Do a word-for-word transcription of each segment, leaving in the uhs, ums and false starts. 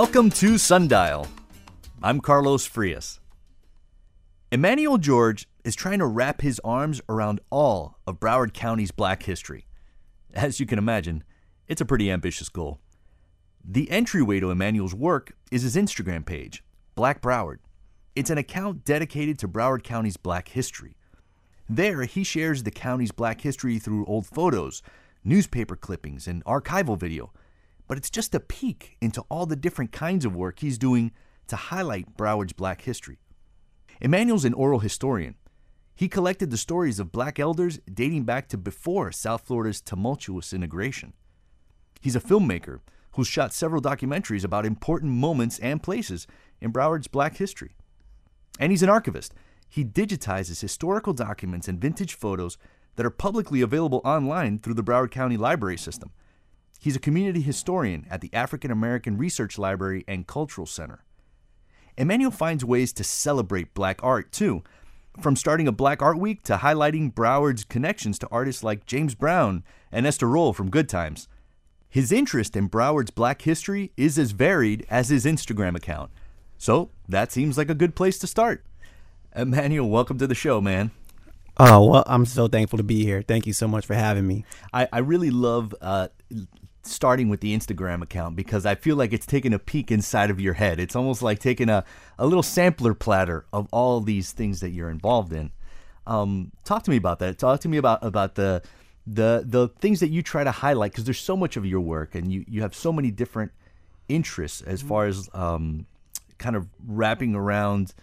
Welcome to Sundial. I'm Carlos Frias. Emmanuel George is trying to wrap his arms around all of Broward County's black history. As you can imagine, it's a pretty ambitious goal. The entryway to Emmanuel's work is his Instagram page, Black Broward. It's an account dedicated to Broward County's black history. There, he shares the county's black history through old photos, newspaper clippings, and archival video. But it's just a peek into all the different kinds of work he's doing to highlight Broward's black history. Emmanuel's an oral historian. He collected the stories of black elders dating back to before South Florida's tumultuous integration. He's a filmmaker who's shot several documentaries about important moments and places in Broward's black history. And he's an archivist. He digitizes historical documents and vintage photos that are publicly available online through the Broward County Library System. He's a community historian at the African American Research Library and Cultural Center. Emmanuel finds ways to celebrate black art, too, from starting a Black Art Week to highlighting Broward's connections to artists like James Brown and Esther Rolle from Good Times. His interest in Broward's black history is as varied as his Instagram account, so that seems like a good place to start. Emmanuel, welcome to the show, man. Oh, well, I'm so thankful to be here. Thank you so much for having me. I, I really love uh, starting with the Instagram account because I feel like it's taking a peek inside of your head. It's almost like taking a, a little sampler platter of all these things that you're involved in. Um, talk to me about that. Talk to me about, about the, the, the things that you try to highlight because there's so much of your work and you, you have so many different interests as far as um, kind of wrapping around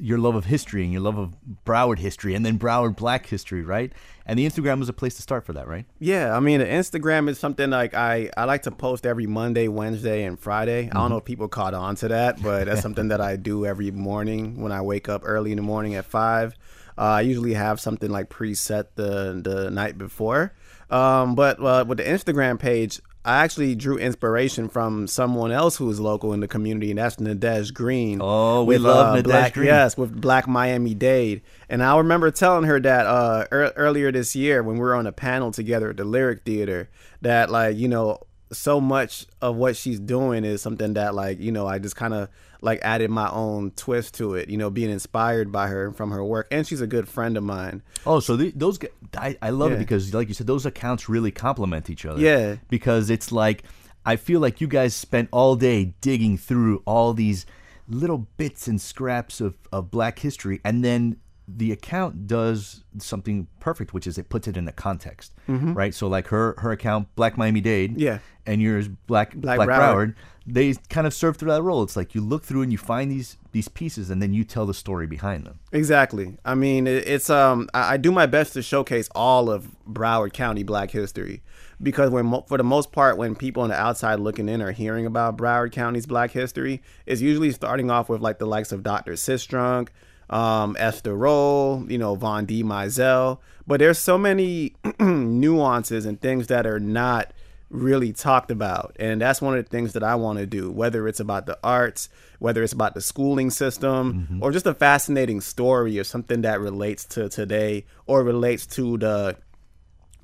your love of history and your love of Broward history and then Broward black history, right? And the Instagram was a place to start for that, right? Yeah, I mean, the Instagram is something like I, I like to post every Monday, Wednesday, and Friday. Mm-hmm. I don't know if people caught on to that, but that's something that I do every morning when I wake up early in the morning at five. Uh, I usually have something like preset the, the night before. Um, but uh, with the Instagram page, I actually drew inspiration from someone else who is local in the community, and that's Nadege Green. Oh, we with, love uh, Nadege Black, Green. Yes, with Black Miami Dade. And I remember telling her that uh, er- earlier this year when we were on a panel together at the Lyric Theater that, like, you know, so much of what she's doing is something that, like, you know, I just kind of, like, added my own twist to it, you know, being inspired by her and from her work. And she's a good friend of mine. Oh, so the, those, I, I love yeah. it because, like you said, those accounts really complement each other. Yeah. Because it's like, I feel like you guys spent all day digging through all these little bits and scraps of, of black history. And then the account does something perfect, which is it puts it in a context, mm-hmm. right? So like her her account, Black Miami Dade, yeah, and yours, Black Black, Black Broward. Broward, they kind of serve through that role. It's like you look through and you find these these pieces, and then you tell the story behind them. Exactly. I mean, it, it's um, I, I do my best to showcase all of Broward County black history, because when mo- for the most part, when people on the outside looking in are hearing about Broward County's black history, it's usually starting off with like the likes of Doctor Sistrunk, Um, Esther Rolle, you know, Von D. Mizell. But there's so many nuances and things that are not really talked about. And that's one of the things that I want to do, whether it's about the arts, whether it's about the schooling system, mm-hmm. or just a fascinating story or something that relates to today or relates to the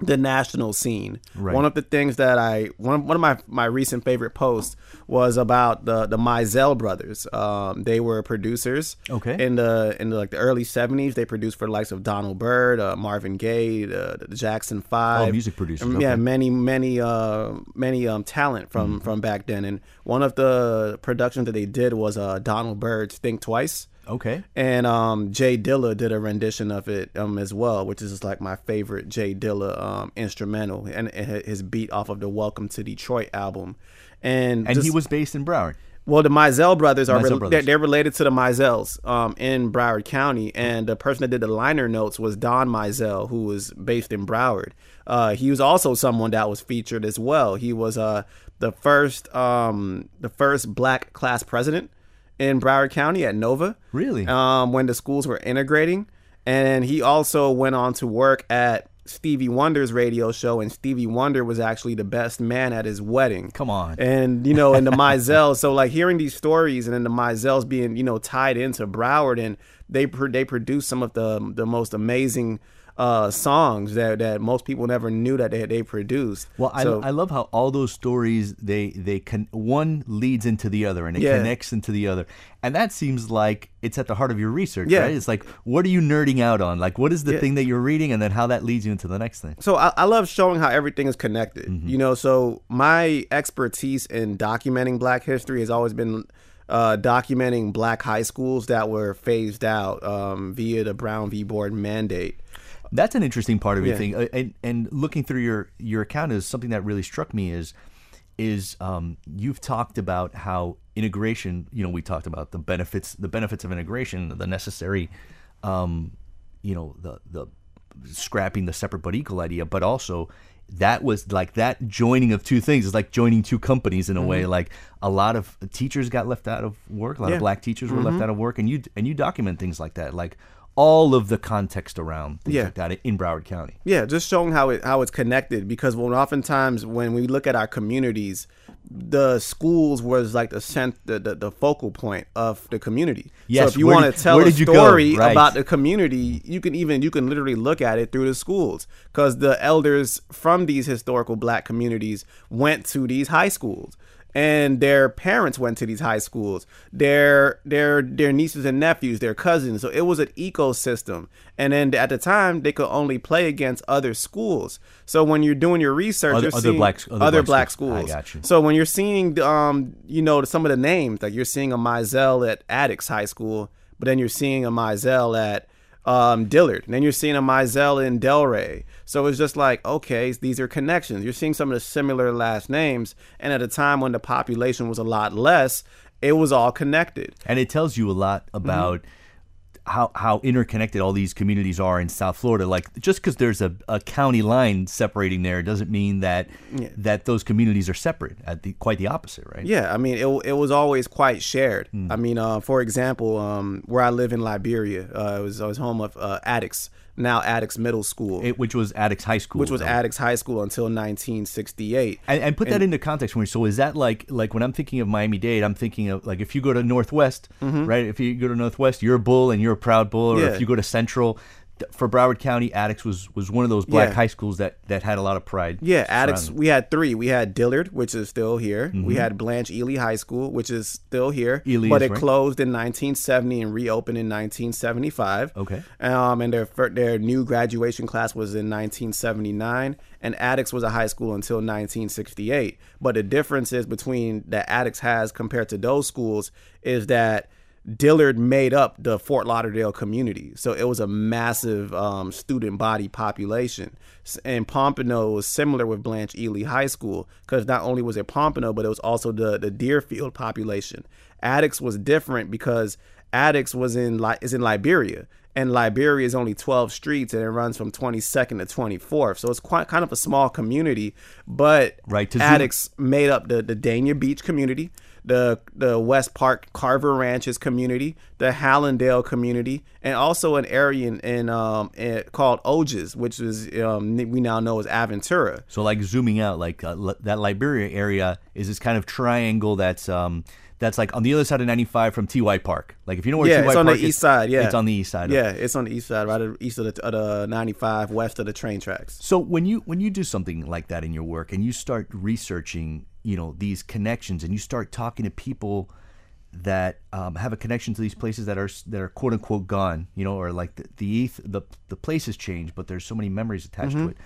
the national scene. Right. One of the things that I, one, one of my, my recent favorite posts was about the, the Mizell brothers. Um, they were producers okay. in the, in the, like the early seventies. They produced for the likes of Donald Byrd, uh, Marvin Gaye, uh, the Jackson Five. Oh, music producers. And, yeah. Okay. Many, many, uh, many, um, talent from, mm-hmm. from back then. And one of the productions that they did was, uh, Donald Byrd's Think Twice. Okay. And um, Jay Dilla did a rendition of it um, as well, which is just like my favorite Jay Dilla um, instrumental and, and his beat off of the Welcome to Detroit album. And and just, he was based in Broward. Well, the Mizell brothers, are Mizell brothers. They're, they're related to the Mizells um, in Broward County. And the person that did the liner notes was Don Mizell, who was based in Broward. Uh, he was also someone that was featured as well. He was uh, the first um, the first black class president in Broward County at Nova. Really? Um, when the schools were integrating. And he also went on to work at Stevie Wonder's radio show, and Stevie Wonder was actually the best man at his wedding. Come on. And, you know, and the Mizells. So, like, hearing these stories and then the Mizells being, you know, tied into Broward, and they, pro- they produced some of the, the most amazing uh, songs that, that most people never knew that they, they produced. Well, so, I, I love how all those stories, they they con- one leads into the other and it yeah. connects into the other. And that seems like it's at the heart of your research, yeah. right? It's like, what are you nerding out on? Like, what is the yeah. thing that you're reading, and then how that leads you into the next thing? So I, I love showing how everything is connected. Mm-hmm. You know, so my expertise in documenting Black history has always been uh, documenting Black high schools that were phased out um, via the Brown v. Board mandate. That's an interesting part of your yeah. thing. And, and looking through your, your account, is something that really struck me is, is um, you've talked about how integration, you know, we talked about the benefits, the benefits of integration, the necessary, um, you know, the the scrapping the separate but equal idea, but also that was like that joining of two things is like joining two companies in a mm-hmm. way. Like a lot of teachers got left out of work, a lot yeah. of Black teachers were mm-hmm. left out of work, and you and you document things like that, like all of the context around things yeah. like that in Broward County. Yeah, just showing how it how it's connected, because when oftentimes when we look at our communities, the schools was like the cent- the, the, the focal point of the community. Yes, so if you want to tell a story right. about the community, you can even you can literally look at it through the schools, because the elders from these historical Black communities went to these high schools. And their parents went to these high schools, their their their nieces and nephews, their cousins. So it was an ecosystem. And then at the time, they could only play against other schools. So when you're doing your research, other, you're other seeing black, other, other black schools. schools. I got you. So when you're seeing, um, you know, some of the names, like you're seeing a Mizell at Attucks High School, but then you're seeing a Mizell at um, Dillard. And then you're seeing a Mizell in Delray. So it's just like, okay, these are connections. You're seeing some of the similar last names. And at a time when the population was a lot less, it was all connected. And it tells you a lot about mm-hmm. how how interconnected all these communities are in South Florida. Like, just because there's a, a county line separating there doesn't mean that yeah. that those communities are separate. At the, quite the opposite, right? Yeah, I mean, it it was always quite shared. Mm. I mean, uh, for example, um, where I live in Liberia, uh, it was, I was home of uh, Attucks. Now Attucks Middle School. It, which was Attucks High School. Which was though. Attucks High School until nineteen sixty-eight. And, and put that and, into context for me. So is that like, like when I'm thinking of Miami-Dade, I'm thinking of like if you go to Northwest, mm-hmm. right? If you go to Northwest, you're a Bull and you're a Proud Bull. Or yeah. if you go to Central, for Broward County, Attucks was, was one of those Black yeah. high schools that, that had a lot of pride. Yeah, Attucks, we had three. We had Dillard, which is still here. Mm-hmm. We had Blanche Ely High School, which is still here. Ely but it right. closed in nineteen seventy and reopened in nineteen seventy-five. Okay. Um, and their their new graduation class was in nineteen seventy-nine. And Attucks was a high school until nineteen sixty-eight. But the differences between that Attucks has compared to those schools is that Dillard made up the Fort Lauderdale community. So it was a massive um, student body population. And Pompano was similar with Blanche Ely High School, because not only was it Pompano, but it was also the, the Deerfield population. Attucks was different because Attucks was in Li- is in Liberia, and Liberia is only twelve streets, and it runs from twenty-second to twenty-fourth. So it's quite kind of a small community, but right, Attucks zoom. made up the, the Dania Beach community, the the West Park Carver Ranches community, the Hallandale community, and also an area in, in um in, called Oges, which is um we now know as Aventura. So like zooming out, like uh, li- that Liberia area is this kind of triangle that's um that's like on the other side of ninety-five from T Y. Park. Like if you know where yeah, T Y. Park is, it's on the is, east side. Yeah, it's on the east side. Yeah, of it. It's on the east side, right east of the, of the ninety-five, west of the train tracks. So when you when you do something like that in your work and you start researching, you know, these connections, and you start talking to people that um, have a connection to these places that are that are quote unquote gone, you know, or like the the, eth- the, the places change, but there's so many memories attached mm-hmm. to it.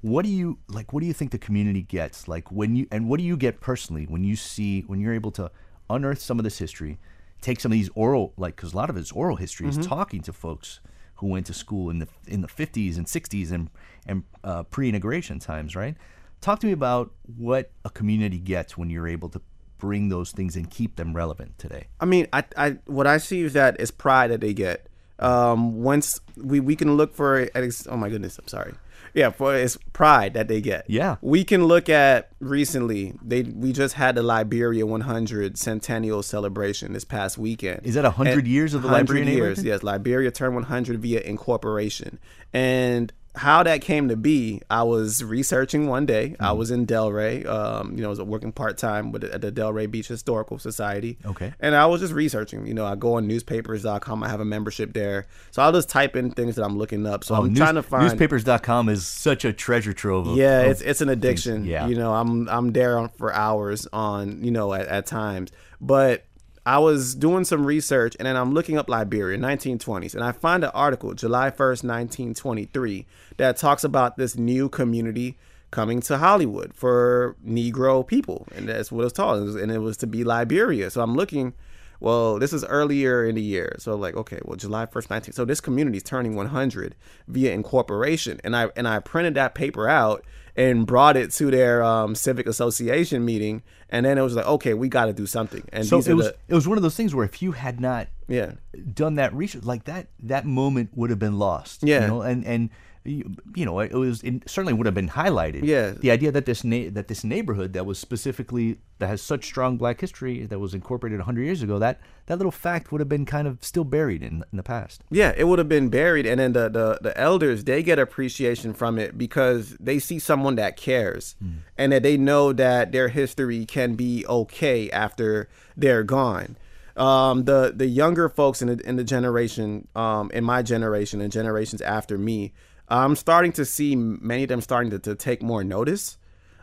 What do you like? What do you think the community gets? Like when you and what do you get personally when you see when you're able to unearth some of this history, take some of these oral, like because a lot of it's oral history, mm-hmm. is talking to folks who went to school in the in the fifties and sixties and and uh, pre-integration times, right? Talk to me about what a community gets when you're able to bring those things and keep them relevant today. I mean, I, I what I see is that it's pride that they get. Um, once we, we can look for, oh my goodness, I'm sorry. Yeah, for it's pride that they get. Yeah. We can look at recently, they we just had the Liberia one hundred Centennial celebration this past weekend. Is that one hundred and years of the Liberia? one hundred years, yes. Liberia turned one hundred via incorporation. And how that came to be, I was researching one day. Mm-hmm. I was in Delray. Um, you know, I was working part-time with at the Delray Beach Historical Society. Okay. And I was just researching. You know, I go on newspapers dot com. I have a membership there. So I'll just type in things that I'm looking up. So oh, I'm news, trying to find... Newspapers dot com is such a treasure trove. Of, yeah, of it's it's an addiction. Things. Yeah. You know, I'm, I'm there on, for hours on, you know, at, at times. But I was doing some research, and then I'm looking up Liberia, nineteen twenties, and I find an article, July first, nineteen twenty-three, that talks about this new community coming to Hollywood for Negro people, and that's what it's called, and it was to be Liberia. So I'm looking, well, this is earlier in the year, so like, okay, well, July first, nineteen, so this community is turning one hundred via incorporation, and I and I printed that paper out and brought it to their um, civic association meeting, and then it was like, okay, we got to do something. And so these it was the, it was one of those things where if you had not yeah. done that research, like that that moment would have been lost. Yeah, you know, and and you, you know it was it certainly would have been highlighted. Yeah, the idea that this na- that this neighborhood that was specifically that has such strong Black history that was incorporated one hundred years ago, that that little fact would have been kind of still buried in, in the past. Yeah, it would have been buried, and then the, the, the elders, they get appreciation from it because they see someone that cares mm. and that they know that their history can be okay after they're gone. Um, the, the younger folks in the, in the generation, um, in my generation and generations after me, I'm starting to see many of them starting to, to take more notice.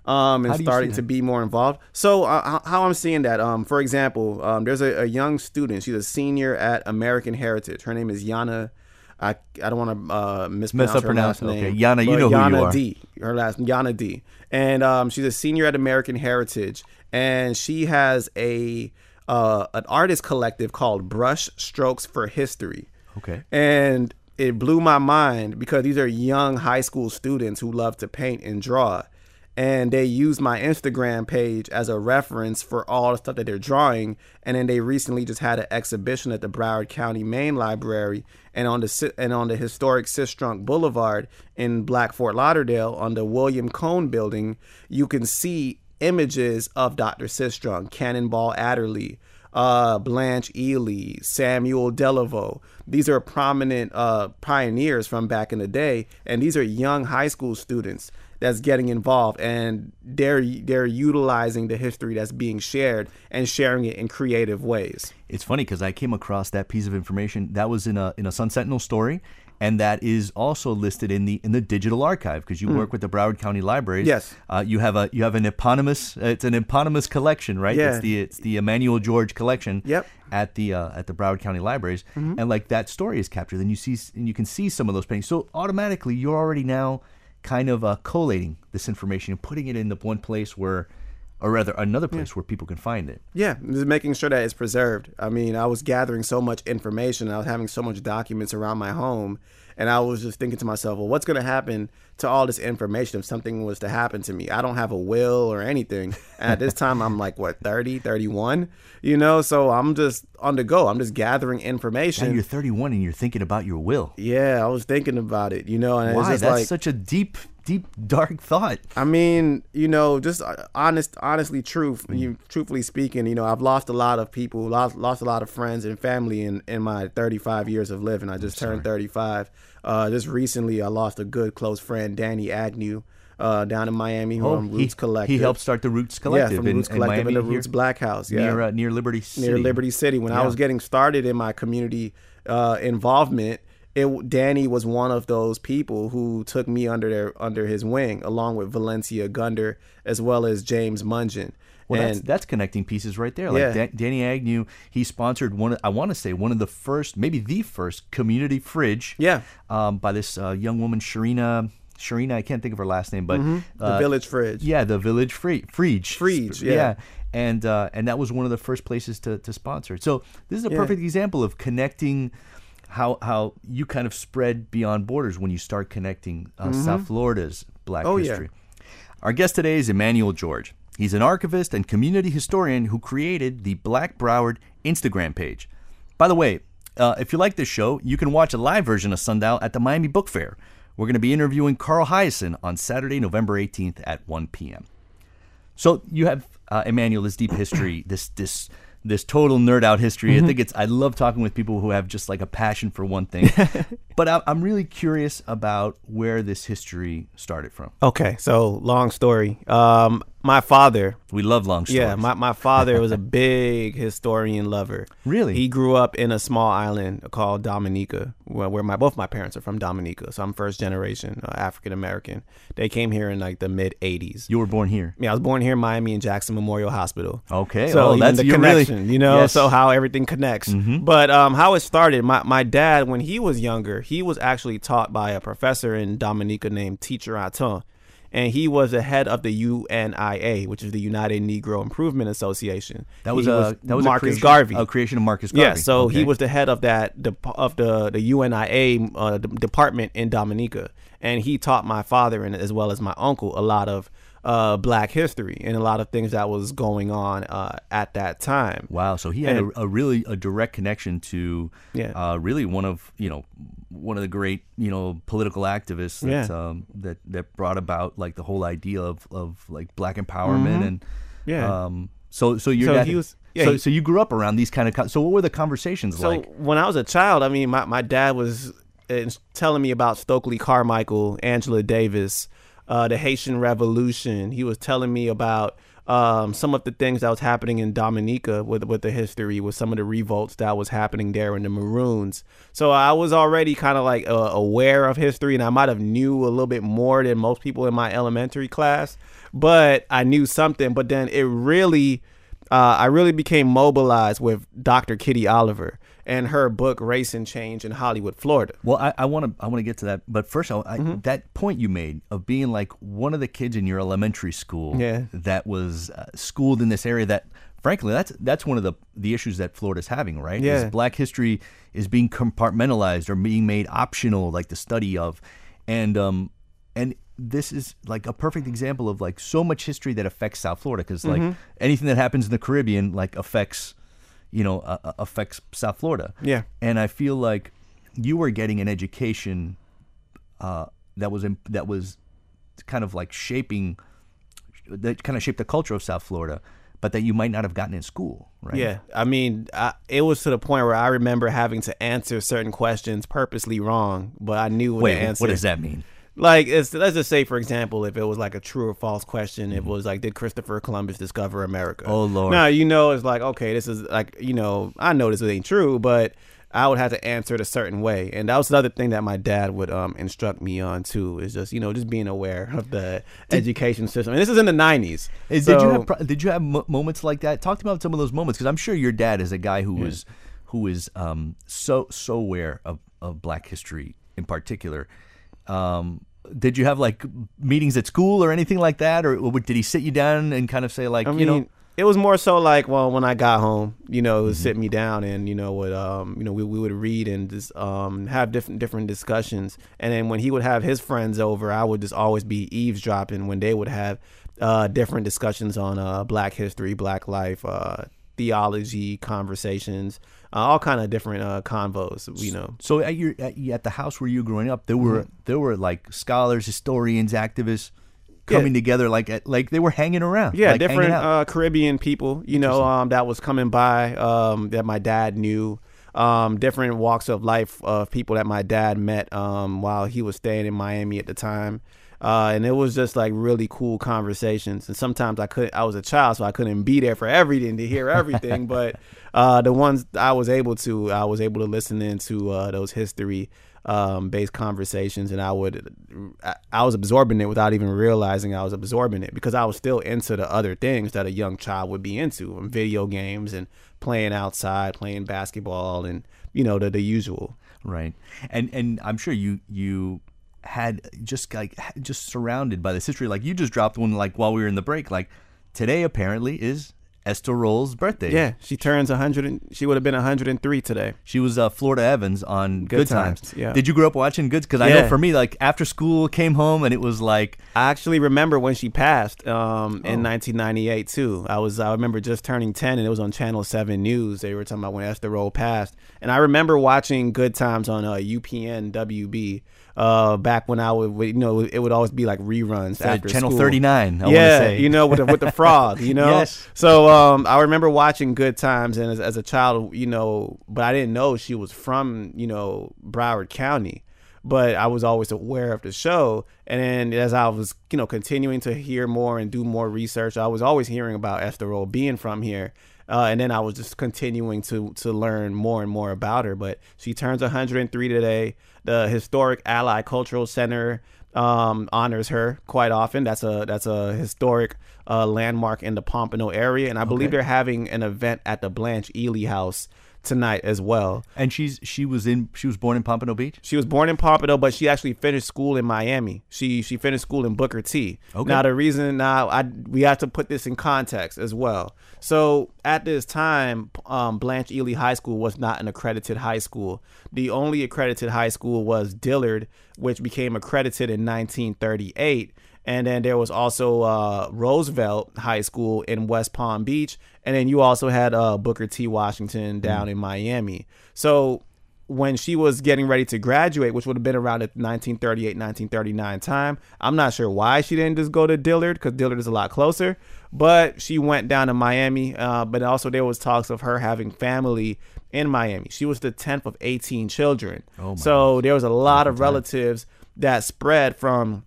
Um, and starting to be more involved. So uh, how I'm seeing that, um, for example, um, there's a, a young student. She's a senior at American Heritage. Her name is Yana. I I don't want to uh, mispronounce Mess her last name. Okay. Yana, you know Yana who you are. Yana D. Her last Yana D. And um, she's a senior at American Heritage, and she has a uh, an artist collective called Brush Strokes for History. Okay. And it blew my mind because these are young high school students who love to paint and draw. And they use my Instagram page as a reference for all the stuff that they're drawing. And then they recently just had an exhibition at the Broward County Main Library and on the and on the historic Sistrunk Boulevard in Black Fort Lauderdale on the William Cone building. You can see images of Doctor Sistrunk, Cannonball Adderley, uh, Blanche Ely, Samuel Delaveau. These are prominent uh, pioneers from back in the day. And these are young high school students that's getting involved, and they're they're utilizing the history that's being shared and sharing it in creative ways. It's funny because I came across that piece of information that was in a in a Sun Sentinel story, and that is also listed in the in the digital archive because you mm. work with the Broward County Libraries. Yes, uh, you have a you have an eponymous uh, it's an eponymous collection, right? Yeah. It's the it's the Emmanuel George collection. Yep. At the uh, at the Broward County Libraries, mm-hmm. and like that story is captured, and you see and you can see some of those paintings. So automatically, you're already now kind of uh, collating this information and putting it in the one place where, or rather another place yeah. where people can find it. Yeah, just making sure that it's preserved. I mean, I was gathering so much information. I was having so much documents around my home. And I was just thinking to myself, well, what's going to happen to all this information if something was to happen to me? I don't have a will or anything. And at this time, I'm like, what, thirty, thirty-one? You know, so I'm just on the go. I'm just gathering information. And you're thirty-one and you're thinking about your will. Yeah, I was thinking about it, you know. And why? It's just That's like, such a deep, deep, dark thought. I mean, you know, just honest, honestly, truth, mm. you, truthfully speaking, you know, I've lost a lot of people, lost, lost a lot of friends and family in, in my thirty-five years of living. I just I'm turned sorry. thirty-five. Uh, just recently, I lost a good close friend, Danny Agnew, uh, down in Miami, who oh, on Roots he, Collective. He helped start the Roots Collective. Yeah, from the Roots Collective in the Roots Black House. Yeah. Near, uh, near Liberty City. Near Liberty City. When yeah. I was getting started in my community uh, involvement, it, Danny was one of those people who took me under their, under his wing, along with Valencia Gunder, as well as James Mungin. Well, and that's, that's connecting pieces right there. Like yeah. Dan, Danny Agnew, he sponsored one. Of, I want to say one of the first, maybe the first community fridge. Yeah. Um, by this uh, young woman, Sharina. Sharina, I can't think of her last name, but mm-hmm. the uh, village fridge. Yeah, the village fridge. Fridge. Fridge. Yeah. yeah. And uh, and that was one of the first places to to sponsor it. So this is a yeah. perfect example of connecting. How how you kind of spread beyond borders when you start connecting uh, mm-hmm. South Florida's Black oh, history. Yeah. Our guest today is Emmanuel George. He's an archivist and community historian who created the Black Broward Instagram page. By the way, uh, if you like this show, you can watch a live version of Sundial at the Miami Book Fair. We're going to be interviewing Carl Hiaasen on Saturday, November eighteenth at one p.m. So you have, uh, Emmanuel, this deep history, this this this total nerd out history. Mm-hmm. I think it's, I love talking with people who have just like a passion for one thing. But I, I'm really curious about where this history started from. Okay, so long story. Um, my father. We love long stories. Yeah, my, my father was a big historian lover. Really? He grew up in a small island called Dominica, where, where my both my parents are from Dominica. So I'm first generation uh, African American. They came here in like the mid eighties. You were born here? Yeah, I was born here in Miami and Jackson Memorial Hospital. Okay, so oh, that's the connection, really, you know, yes. So how everything connects. Mm-hmm. But um, how it started, my, my dad, when he was younger, he was actually taught by a professor in Dominica named Teacher Anton. And he was the head of the U N I A, which is the United Negro Improvement Association. That was, a, was that was Marcus a creation, Garvey. A creation of Marcus Garvey. Yeah, so okay. He was the head of that de- of the the U N I A uh, de- department in Dominica, and he taught my father and as well as my uncle a lot of uh, Black history and a lot of things that was going on uh, at that time. Wow! So he had and, a, a really a direct connection to yeah. uh, really one of you know. one of the great, you know, political activists that, yeah. um, that that brought about like the whole idea of, of like Black empowerment. Mm-hmm. And yeah. um, so so your so dad, he was, yeah, so, he, so you grew up around these kind of co- so what were the conversations so like? So when I was a child, I mean, my, my dad was telling me about Stokely Carmichael, Angela Davis, uh, the Haitian Revolution. He was telling me about Um, some of the things that was happening in Dominica with with the history, with some of the revolts that was happening there in the Maroons. So I was already kind of like uh, aware of history, and I might have knew a little bit more than most people in my elementary class, but I knew something. But then it really, uh, I really became mobilized with Doctor Kitty Oliver and her book Race and Change in Hollywood, Florida. Well, I want to I want to get to that, but first, I, mm-hmm. I, that point you made of being like one of the kids in your elementary school yeah. that was uh, schooled in this area. That, frankly, that's that's one of the the issues that Florida's having, right? Yeah. Is Black history is being compartmentalized or being made optional, like the study of, and um and. This is like a perfect example of like so much history that affects South Florida, because like mm-hmm. anything that happens in the Caribbean like affects, you know, uh, affects South Florida. Yeah. And I feel like you were getting an education uh, that was in, that was kind of like shaping that kind of shaped the culture of South Florida, but that you might not have gotten in school, right? Yeah, I mean, I, it was to the point where I remember having to answer certain questions purposely wrong, but I knew what Wait, the answer. What does that mean? Like, it's, let's just say, for example, if it was like a true or false question, it was like, did Christopher Columbus discover America? Oh, Lord. Now, you know, it's like, okay, this is like, you know, I know this ain't true, but I would have to answer it a certain way. And that was another thing that my dad would um, instruct me on, too, is just, you know, just being aware of the did, education system. And this is in the nineties. Is, so, did you have, did you have mo- moments like that? Talk to me about some of those moments, because I'm sure your dad is a guy who yeah. was, who is um, so, so aware of, of Black history in particular. Um, did you have like meetings at school or anything like that? Or, or did he sit you down and kind of say like, I mean, you know, it was more so like, well, when I got home, you know, it would mm-hmm. sit me down and, you know, would, um, you know, we, we would read and just, um, have different, different discussions. And then when he would have his friends over, I would just always be eavesdropping when they would have, uh, different discussions on, uh, Black history, Black life, uh, theology conversations, uh, all kind of different uh, convos, you know. So at your at, at the house where you were growing up, there were mm-hmm. there were like scholars, historians, activists coming yeah. together, like at, like they were hanging around. Yeah, like different uh, Caribbean people, you know, um, that was coming by um, that my dad knew. Um, different walks of life of people that my dad met um, while he was staying in Miami at the time. Uh, and it was just like really cool conversations. And sometimes I could, I was a child, so I couldn't be there for everything to hear everything. But uh, the ones I was able to, I was able to listen into uh, those history um, based conversations. And I would, I, I was absorbing it without even realizing I was absorbing it, because I was still into the other things that a young child would be into, from video games and playing outside, playing basketball and, you know, the, the usual. Right. And, and I'm sure you, you, had just like just surrounded by this history. Like you just dropped one like while we were in the break, like today apparently is Esther Rolle's birthday. Yeah, she turns one hundred and she would have been one hundred three today. She was uh, Florida Evans on Good, Good Times. Times. Yeah. Did you grow up watching Good? Because I yeah. know for me, like after school came home and it was like I actually remember when she passed um, in oh. nineteen ninety-eight too. I was I remember just turning ten and it was on Channel seven News. They were talking about when Esther Rolle passed, and I remember watching Good Times on uh, U P N W B. Uh, back when I would, you know, it would always be like reruns so after Channel school. Channel thirty-nine, I yeah, want to say. Yeah, you know, with the, with the frog, you know? Yes. So um, I remember watching Good Times, and as, as a child, you know, but I didn't know she was from, you know, Broward County. But I was always aware of the show. And then as I was, you know, continuing to hear more and do more research, I was always hearing about Esther Rolle being from here. Uh, and then I was just continuing to to learn more and more about her. But she turns one hundred three today. The Historic Ally Cultural Center um, honors her quite often. That's a that's a historic uh, landmark in the Pompano area. And I okay. believe they're having an event at the Blanche Ely House tonight as well. And she's she was in she was born in Pompano Beach. She was born in Pompano, but she actually finished school in Miami. She she finished school in Booker T. Okay. Now the reason now I we have to put this in context as well. So at this time, um, Blanche Ely High School was not an accredited high school. The only accredited high school was Dillard, which became accredited in nineteen thirty-eight. And then there was also uh, Roosevelt High School in West Palm Beach. And then you also had uh, Booker T. Washington down mm. in Miami. So when she was getting ready to graduate, which would have been around the nineteen thirty-eight, nineteen thirty-nine time, I'm not sure why she didn't just go to Dillard, because Dillard is a lot closer. But she went down to Miami. Uh, but also there was talks of her having family in Miami. She was the tenth of eighteen children. Oh my so gosh. There was a lot That's of relatives time. That spread from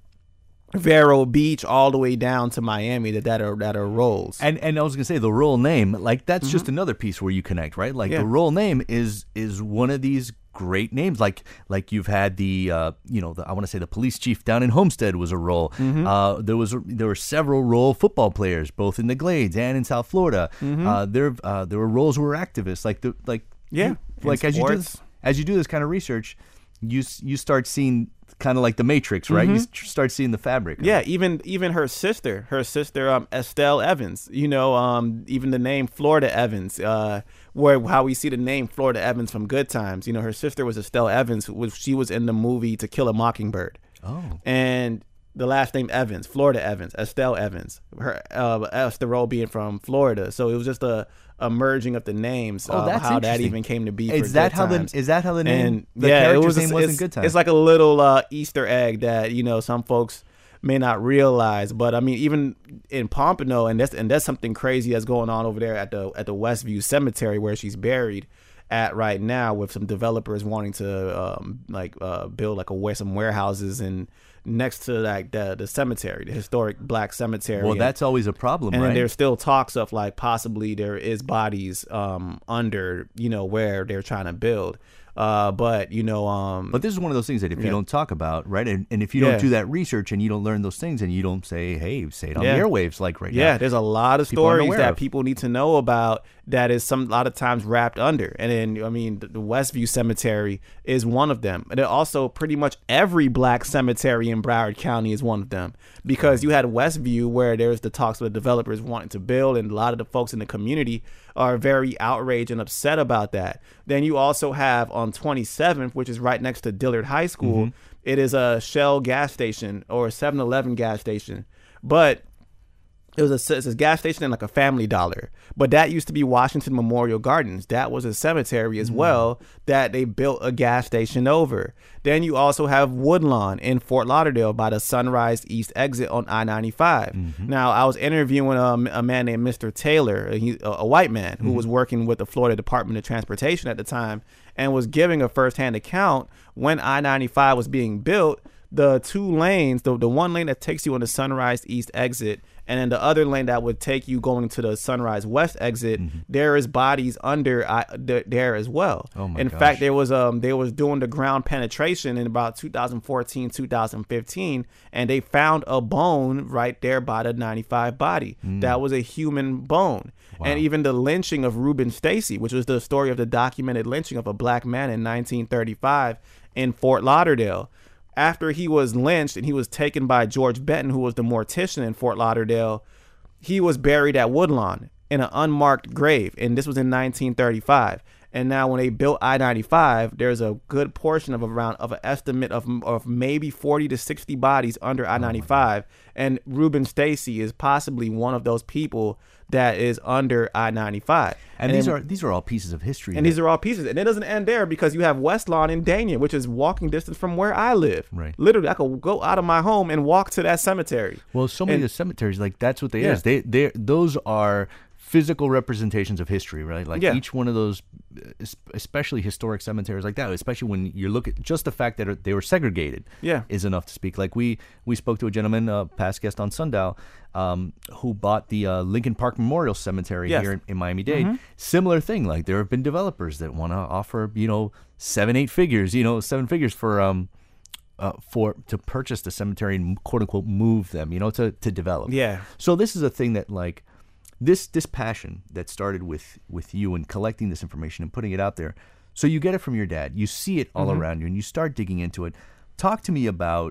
Vero Beach all the way down to Miami that that are that are Rolles. And and I was gonna say the Rolle name, like that's mm-hmm. just another piece where you connect, right? Like yeah. the Rolle name is is one of these great names. Like like you've had the uh you know the, I want to say the police chief down in Homestead was a Rolle. Mm-hmm. Uh there was there were several Rolle football players both in the Glades and in South Florida. Mm-hmm. Uh there uh, there were Rolles who were activists. Like the like yeah you, like as you do this, as you do this kind of research, you you start seeing. Kind of like the Matrix, right? Mm-hmm. You start seeing the fabric. Yeah, it. even even her sister, her sister um, Estelle Evans. You know, um, even the name Florida Evans, uh, where how we see the name Florida Evans from Good Times. You know, her sister was Estelle Evans. Who was, she was in the movie To Kill a Mockingbird. Oh. And the last name Evans, Florida Evans, Estelle Evans. Her uh, Esther Rolle being from Florida, so it was just a. A merging of the names. Oh, that's uh, how that even came to be. Is for that Good how Times. the is that how the name? And, the yeah, it was. Name wasn't Good Times. It's like a little uh, Easter egg that you know some folks may not realize. But I mean, even in Pompano, and that's and that's something crazy that's going on over there at the at the Westview Cemetery where she's buried at right now, with some developers wanting to um, like uh, build like a some warehouses and. Next to like the the cemetery, the historic black cemetery. Well, that's always a problem, and right? And there's still talks of like possibly there is bodies um under, you know, where they're trying to build. Uh, but you know, um, but this is one of those things that if yeah. you don't talk about, right, and, and if you yeah. don't do that research and you don't learn those things and you don't say, hey, say it on yeah. the airwaves, like right yeah, now. Yeah, there's a lot of stories that of. people need to know about that is some a lot of times wrapped under, and then I mean, the, the Westview Cemetery is one of them, and also pretty much every black cemetery in Broward County is one of them, because you had Westview where there's the talks of the developers wanting to build, and a lot of the folks in the community are very outraged and upset about that. Then you also have on twenty-seventh, which is right next to Dillard High School, mm-hmm. it is a Shell gas station or a seven eleven gas station. But it was a, it's a gas station and like a Family Dollar. But that used to be Washington Memorial Gardens. That was a cemetery as mm-hmm. well that they built a gas station over. Then you also have Woodlawn in Fort Lauderdale by the Sunrise East exit on I ninety-five. Mm-hmm. Now, I was interviewing um, a man named Mister Taylor, he, a, a white man who mm-hmm. was working with the Florida Department of Transportation at the time and was giving a firsthand account when I ninety-five was being built. The two lanes, the, the one lane that takes you on the Sunrise East exit and then the other lane that would take you going to the Sunrise West exit, mm-hmm. there is bodies under uh, th- there as well. Oh my In gosh. fact, there was um they was doing the ground penetration in about two thousand fourteen, two thousand fifteen, and they found a bone right there by the ninety-five body. Mm. That was a human bone. Wow. And even the lynching of Reuben Stacy, which was the story of the documented lynching of a black man in nineteen thirty-five in Fort Lauderdale. After he was lynched and he was taken by George Benton, who was the mortician in Fort Lauderdale, he was buried at Woodlawn in an unmarked grave. And this was in nineteen thirty-five. And now when they built I ninety-five, there's a good portion of around of an estimate of, of maybe forty to sixty bodies under I ninety-five. And Reuben Stacy is possibly one of those people that is under I ninety-five. And, and these then, are these are all pieces of history. And there. these are all pieces. And it doesn't end there, because you have West Lawn and Dania, which is walking distance from where I live. Right. Literally, I could go out of my home and walk to that cemetery. Well, so many and, of the cemeteries, like that's what they yeah. is. They, those are physical representations of history, right? Like yeah. each one of those, especially historic cemeteries like that, especially when you look at just the fact that they were segregated yeah. is enough to speak. Like we we spoke to a gentleman, a past guest on Sundial, um, who bought the uh, Lincoln Park Memorial Cemetery yes. here in, in Miami-Dade. Mm-hmm. Similar thing, like there have been developers that want to offer, you know, seven, eight figures, you know, seven figures for... Um, Uh, for to purchase the cemetery and quote unquote move them, you know, to to develop. Yeah. So this is a thing that like this this passion that started with with you and collecting this information and putting it out there. So you get it from your dad. You see it all mm-hmm. around you, and you start digging into it. Talk to me about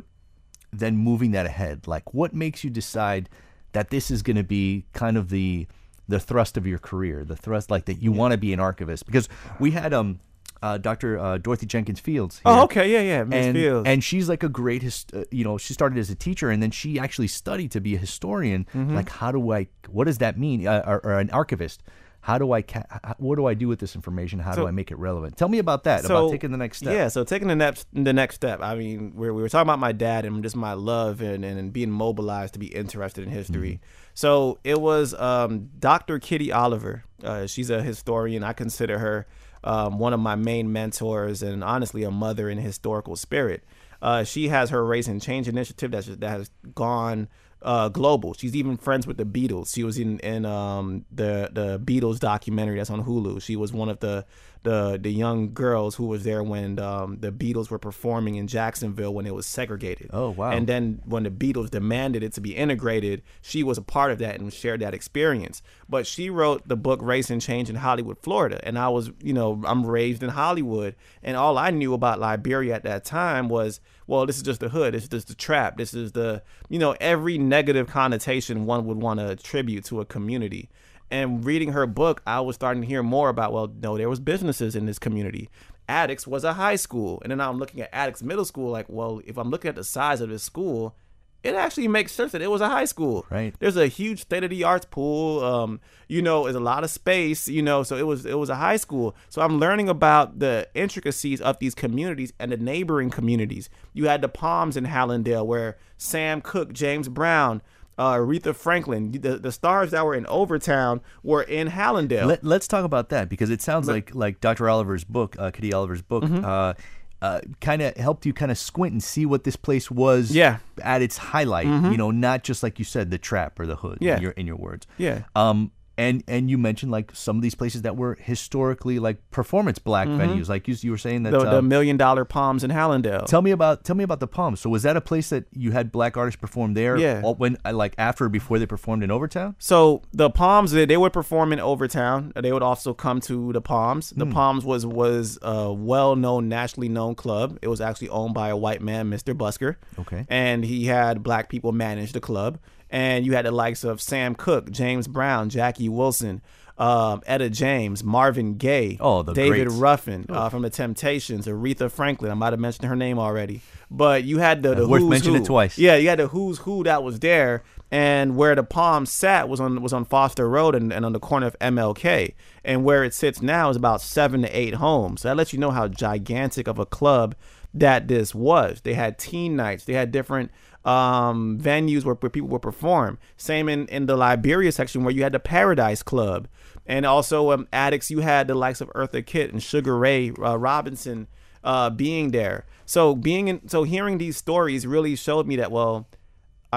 then moving that ahead. Like, what makes you decide that this is going to be kind of the the thrust of your career, the thrust like that you yeah. want to be an archivist? Because we had um. Uh, Doctor Uh, Dorothy Jenkins Fields. Here. Oh, okay, yeah, yeah, Miz Fields. And she's like a great, hist- uh, you know, she started as a teacher and then she actually studied to be a historian. Mm-hmm. Like, how do I? What does that mean? Uh, or, or an archivist? How do I? Ca- what do I do with this information? How so, do I make it relevant? Tell me about that. So, about taking the next step. Yeah, so taking the next the next step. I mean, we we were talking about my dad and just my love and and, and being mobilized to be interested in history. Mm-hmm. So it was um, Doctor Kitty Oliver. Uh, she's a historian. I consider her. Um, one of my main mentors and honestly a mother in historical spirit. Uh, she has her Race and Change initiative that's, that has gone uh, global. She's even friends with the Beatles. She was in, in um, the, the Beatles documentary that's on Hulu. She was one of the the, the young girls who was there when um, the Beatles were performing in Jacksonville when it was segregated. Oh, wow. And then when the Beatles demanded it to be integrated, she was a part of that and shared that experience. But she wrote the book Race and Change in Hollywood, Florida. And I was, you know, I'm raised in Hollywood. And all I knew about Liberia at that time was, well, this is just the hood. This is just the trap. This is the, you know, every negative connotation one would want to attribute to a community. And reading her book, I was starting to hear more about, well, no, there was businesses in this community. Attucks was a high school. And then I'm looking at Attucks Middle School like, well, if I'm looking at the size of this school, it actually makes sense that it was a high school. Right. There's a huge state-of-the-art pool. Um, you know, there's a lot of space, you know, so it was it was a high school. So I'm learning about the intricacies of these communities and the neighboring communities. You had the Palms in Hallandale where Sam Cooke, James Brown, uh, Aretha Franklin, the, the stars that were in Overtown were in Hallandale. Let, let's talk about that because it sounds Let, like like Doctor Oliver's book, uh, Kitty Oliver's book, mm-hmm. uh, Uh, kind of helped you kind of squint and see what this place was yeah. at its highlight, mm-hmm. you know, not just like you said, the trap or the hood yeah. in your in your words. Yeah. Um, and and you mentioned like some of these places that were historically like performance black mm-hmm. venues, like you you were saying that the, um, the million dollar Palms in Hallandale. Tell me about tell me about the Palms. So was that a place that you had black artists perform there? Yeah. When like after or before they performed in Overtown? So the Palms they, they would perform in Overtown. They would also come to the Palms. The mm. Palms was was a well known nationally known club. It was actually owned by a white man, Mister Busker. Okay. And he had black people manage the club. And you had the likes of Sam Cooke, James Brown, Jackie Wilson, um, Etta James, Marvin Gaye, oh, the David greats. Ruffin uh, from The Temptations, Aretha Franklin. I might have mentioned her name already. But you had the, the who's who. Worth mentioning it twice. Yeah, you had the who's who that was there. And where the Palms sat was on was on Foster Road and, and on the corner of M L K. And where it sits now is about seven to eight homes. So that lets you know how gigantic of a club that this was. They had teen nights. They had different um venues where, where people would perform. Same in in the Liberia section where you had the Paradise Club, and also um Attucks you had the likes of Eartha Kitt and Sugar Ray uh, Robinson uh being there. So being in so hearing these stories really showed me that, well,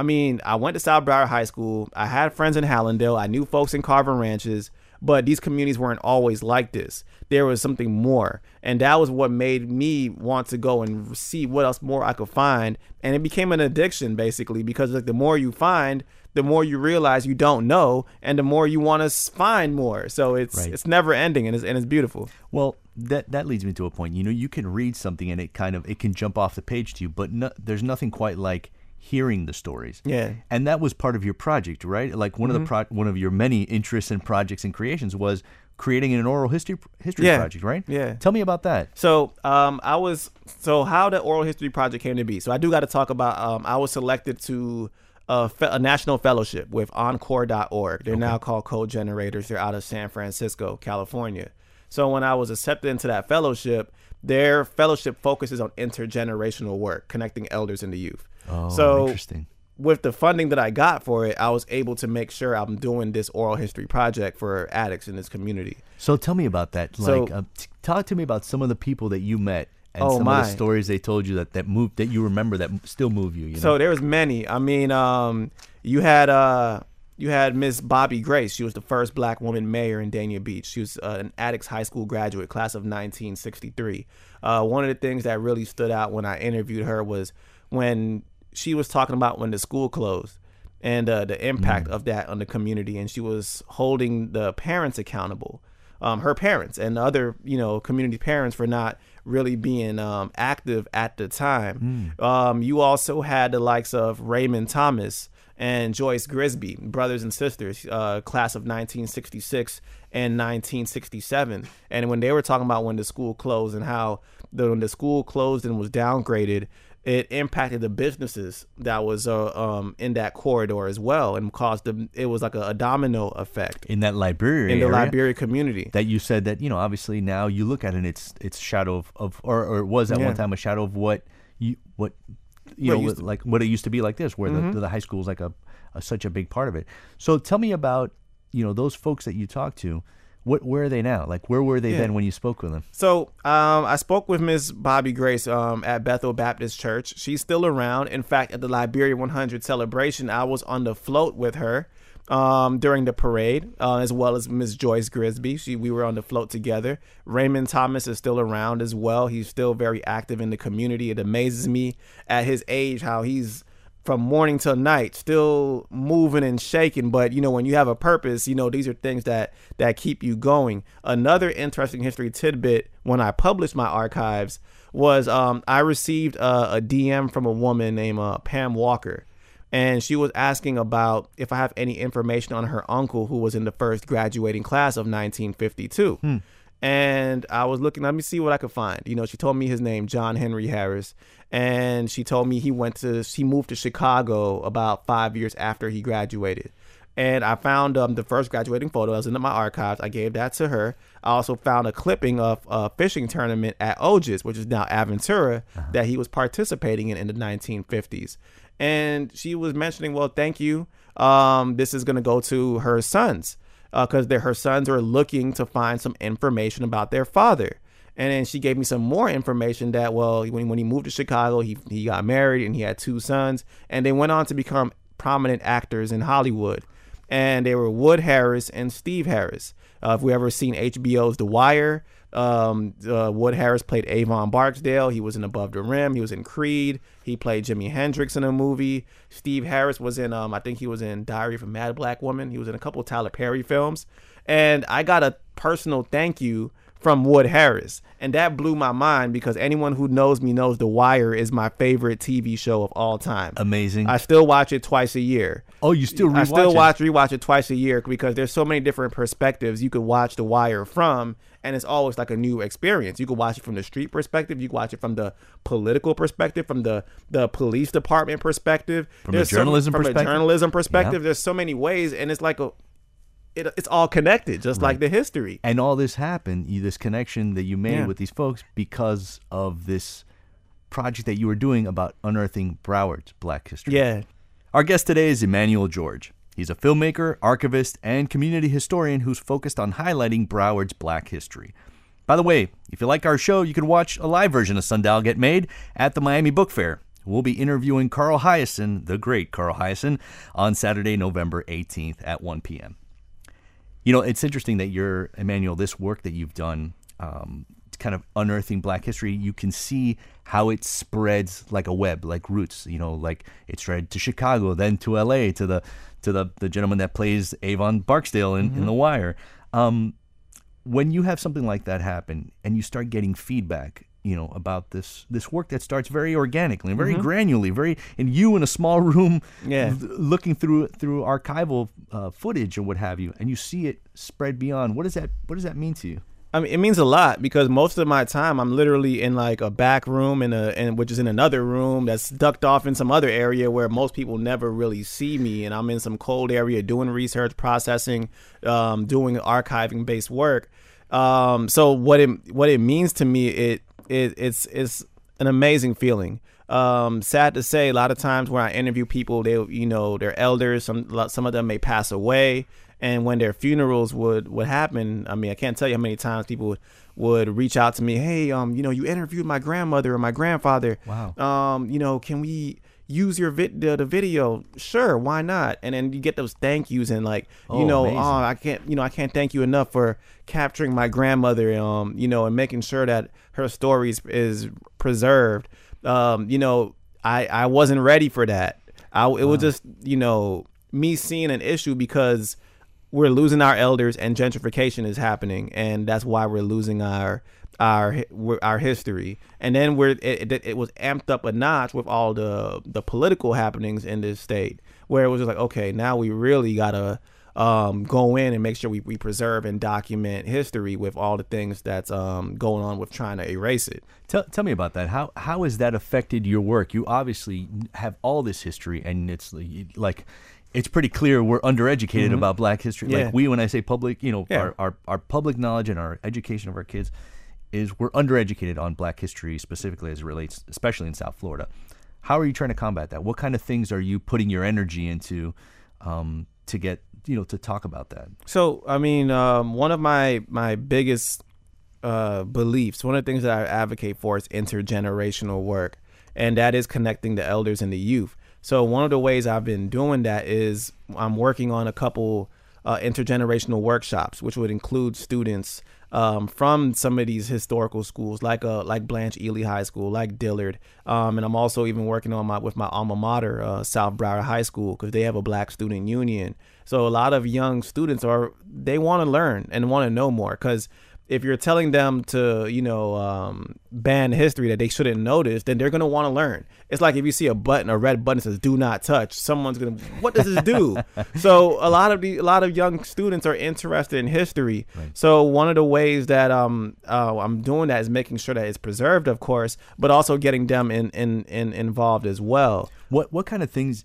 I mean, I went to South Broward High School, I had friends in Hallandale, I knew folks in Carver Ranches, but these communities weren't always like this. There was something more. And that was what made me want to go and see what else more I could find. And it became an addiction, basically, because like the more you find, the more you realize you don't know, and the more you want to find more. So it's right. it's never ending, and it's, and it's beautiful. Well, that that leads me to a point. You know, you can read something, and it kind of it can jump off the page to you, but no, there's nothing quite like hearing the stories. Yeah. And that was part of your project, right? Like one mm-hmm. of the pro- one of your many interests and projects and creations was creating an oral history history yeah. project, right? Yeah. Tell me about that. So um, I was, so how the oral history project came to be. So I do got to talk about, um, I was selected to a, fe- a national fellowship with encore dot org. They're okay. now called Code Generators. They're out of San Francisco, California. So when I was accepted into that fellowship, their fellowship focuses on intergenerational work, connecting elders and the youth. Oh, so interesting. with the funding that I got for it, I was able to make sure I'm doing this oral history project for addicts in this community. So tell me about that. So, like, uh, t- talk to me about some of the people that you met and oh some my. of the stories they told you that, that moved, that you remember that still move you. you know? So there was many. I mean, um, you had uh, you had Miss Bobby Grace. She was the first black woman mayor in Dania Beach. She was uh, an Attucks High School graduate, class of nineteen sixty-three. Uh, one of the things that really stood out when I interviewed her was when she was talking about when the school closed and uh, the impact mm-hmm. of that on the community. And she was holding the parents accountable, um, her parents and other, you know, community parents for not really being um, active at the time. Mm. Um, you also had the likes of Raymond Thomas and Joyce Grisby, brothers and sisters, uh, class of nineteen sixty-six and nineteen sixty-seven. And when they were talking about when the school closed and how the, when the school closed and was downgraded, it impacted the businesses that was uh, um, in that corridor as well, and caused the, it was like a, a domino effect in that Liberia in the area, Liberia community. That you said that, you know, obviously now you look at it, it's it's shadow of, of or, or it was at yeah. one time a shadow of what you what you what know what, like what it used to be like this, where mm-hmm. the, the high school is like a, a such a big part of it. So tell me about, you know, those folks that you talked to. What, where are they now? Like, where were they yeah. then when you spoke with them? So um, I spoke with Miss Bobby Grace um, at Bethel Baptist Church. She's still around. In fact, at the Liberia one hundred celebration, I was on the float with her um, during the parade, uh, as well as Miss Joyce Grisby. She, we were on the float together. Raymond Thomas is still around as well. He's still very active in the community. It amazes me at his age how he's from morning till night, still moving and shaking. But, you know, when you have a purpose, you know, these are things that that keep you going. Another interesting history tidbit when I published my archives was um, I received a, a D M from a woman named uh, Pam Walker. And she was asking about if I have any information on her uncle who was in the first graduating class of nineteen fifty-two. Hmm. And I was looking, let me see what I could find. You know, she told me his name, John Henry Harris. And she told me he went to, she moved to Chicago about five years after he graduated. And I found um, the first graduating photo that was in my archives. I gave that to her. I also found a clipping of a fishing tournament at Oges, which is now Aventura, uh-huh. that he was participating in in the nineteen fifties. And she was mentioning, well, thank you. Um, this is going to go to her sons. Because uh, her sons are looking to find some information about their father. And then she gave me some more information that, well, when, when he moved to Chicago, he, he got married and he had two sons. And they went on to become prominent actors in Hollywood. And they were Wood Harris and Steve Harris. Uh, if we ever seen H B O's The Wire, um, uh, Wood Harris played Avon Barksdale. He was in Above the Rim. He was in Creed. He played Jimi Hendrix in a movie. Steve Harris was in, um, I think he was in Diary of a Mad Black Woman. He was in a couple of Tyler Perry films. And I got a personal thank you from Wood Harris. And that blew my mind because anyone who knows me knows The Wire is my favorite T V show of all time. Amazing. I still watch it twice a year. Oh, you still rewatch it? I still watch, rewatch it twice a year because there's so many different perspectives you could watch The Wire from. And it's always like a new experience. You can watch it from the street perspective. You can watch it from the political perspective, from the, the police department perspective. From a journalism so, perspective. From a journalism perspective. Yeah. There's so many ways. And it's like, a, it, it's all connected, just right. like the history. And all this happened, you, this connection that you made yeah. with these folks because of this project that you were doing about unearthing Broward's Black history. Yeah. Our guest today is Emmanuel George. He's a filmmaker, archivist, and community historian who's focused on highlighting Broward's Black history. By the way, if you like our show, you can watch a live version of Sundial get made at the Miami Book Fair. We'll be interviewing Carl Hiaasen, the great Carl Hiaasen, on Saturday, November eighteenth at one p.m. You know, it's interesting that you're, Emmanuel, this work that you've done, um, kind of unearthing Black history, you can see how it spreads like a web, like roots, you know, like it spread to Chicago, then to L A, to the to the, the gentleman that plays Avon Barksdale in, mm-hmm. in The Wire. Um, when you have something like that happen and you start getting feedback, you know, about this this work that starts very organically, very mm-hmm. granularly, very, and you in a small room yeah. th- looking through through archival uh, footage or what have you, and you see it spread beyond. What does that what does that mean to you? I mean, it means a lot because most of my time I'm literally in like a back room in a, and which is in another room that's ducked off in some other area where most people never really see me. And I'm in some cold area doing research, processing, um, doing archiving based work. Um, so what it what it means to me, it, it it's it's an amazing feeling. Um, sad to say, a lot of times when I interview people, they, you know, they're elders. Some some of them may pass away, and when their funerals would would happen, I mean, I can't tell you how many times people would, would reach out to me, hey, um, you know, you interviewed my grandmother or my grandfather. Wow. Um, you know, can we use your vid the, the video? Sure, why not? And then you get those thank yous and like, oh, you know, oh, I can't, you know, I can't thank you enough for capturing my grandmother, um, you know, and making sure that her story is, is preserved. Um, you know, I, I wasn't ready for that. I, it wow. was just, you know, me seeing an issue because we're losing our elders and gentrification is happening. And that's why we're losing our, our, our history. And then we're, it, it, it was amped up a notch with all the, the political happenings in this state where it was just like, okay, now we really gotta, um, go in and make sure we, we preserve and document history with all the things that's um, going on with trying to erase it. Tell, tell me about that. How how has that affected your work? You obviously have all this history, and it's like it's pretty clear we're undereducated mm-hmm. about Black history. Yeah. Like we, when I say public, you know, yeah. our, our our public knowledge and our education of our kids is we're undereducated on Black history specifically as it relates, especially in South Florida. How are you trying to combat that? What kind of things are you putting your energy into um, to get you know, to talk about that? So, I mean, um, one of my, my biggest uh, beliefs, one of the things that I advocate for is intergenerational work, and that is connecting the elders and the youth. So one of the ways I've been doing that is I'm working on a couple uh, intergenerational workshops, which would include students um, from some of these historical schools, like uh, like Blanche Ely High School, like Dillard. Um, and I'm also even working on my with my alma mater, uh, South Broward High School, because they have a Black student union. So a lot of young students are, they want to learn and want to know more, because if you're telling them to, you know, um, ban history that they shouldn't notice, then they're going to want to learn. It's like if you see a button, a red button that says do not touch, someone's going to, what does this do? So a lot of the, a lot of young students are interested in history. Right. So one of the ways that um, uh, I'm doing that is making sure that it's preserved, of course, but also getting them in, in, in involved as well. What, what kind of things...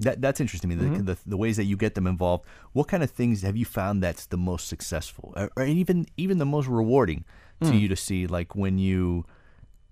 That that's interesting to me, mm-hmm. the, the, the ways that you get them involved. What kind of things have you found that's the most successful or, or even even the most rewarding to mm. you to see, like when you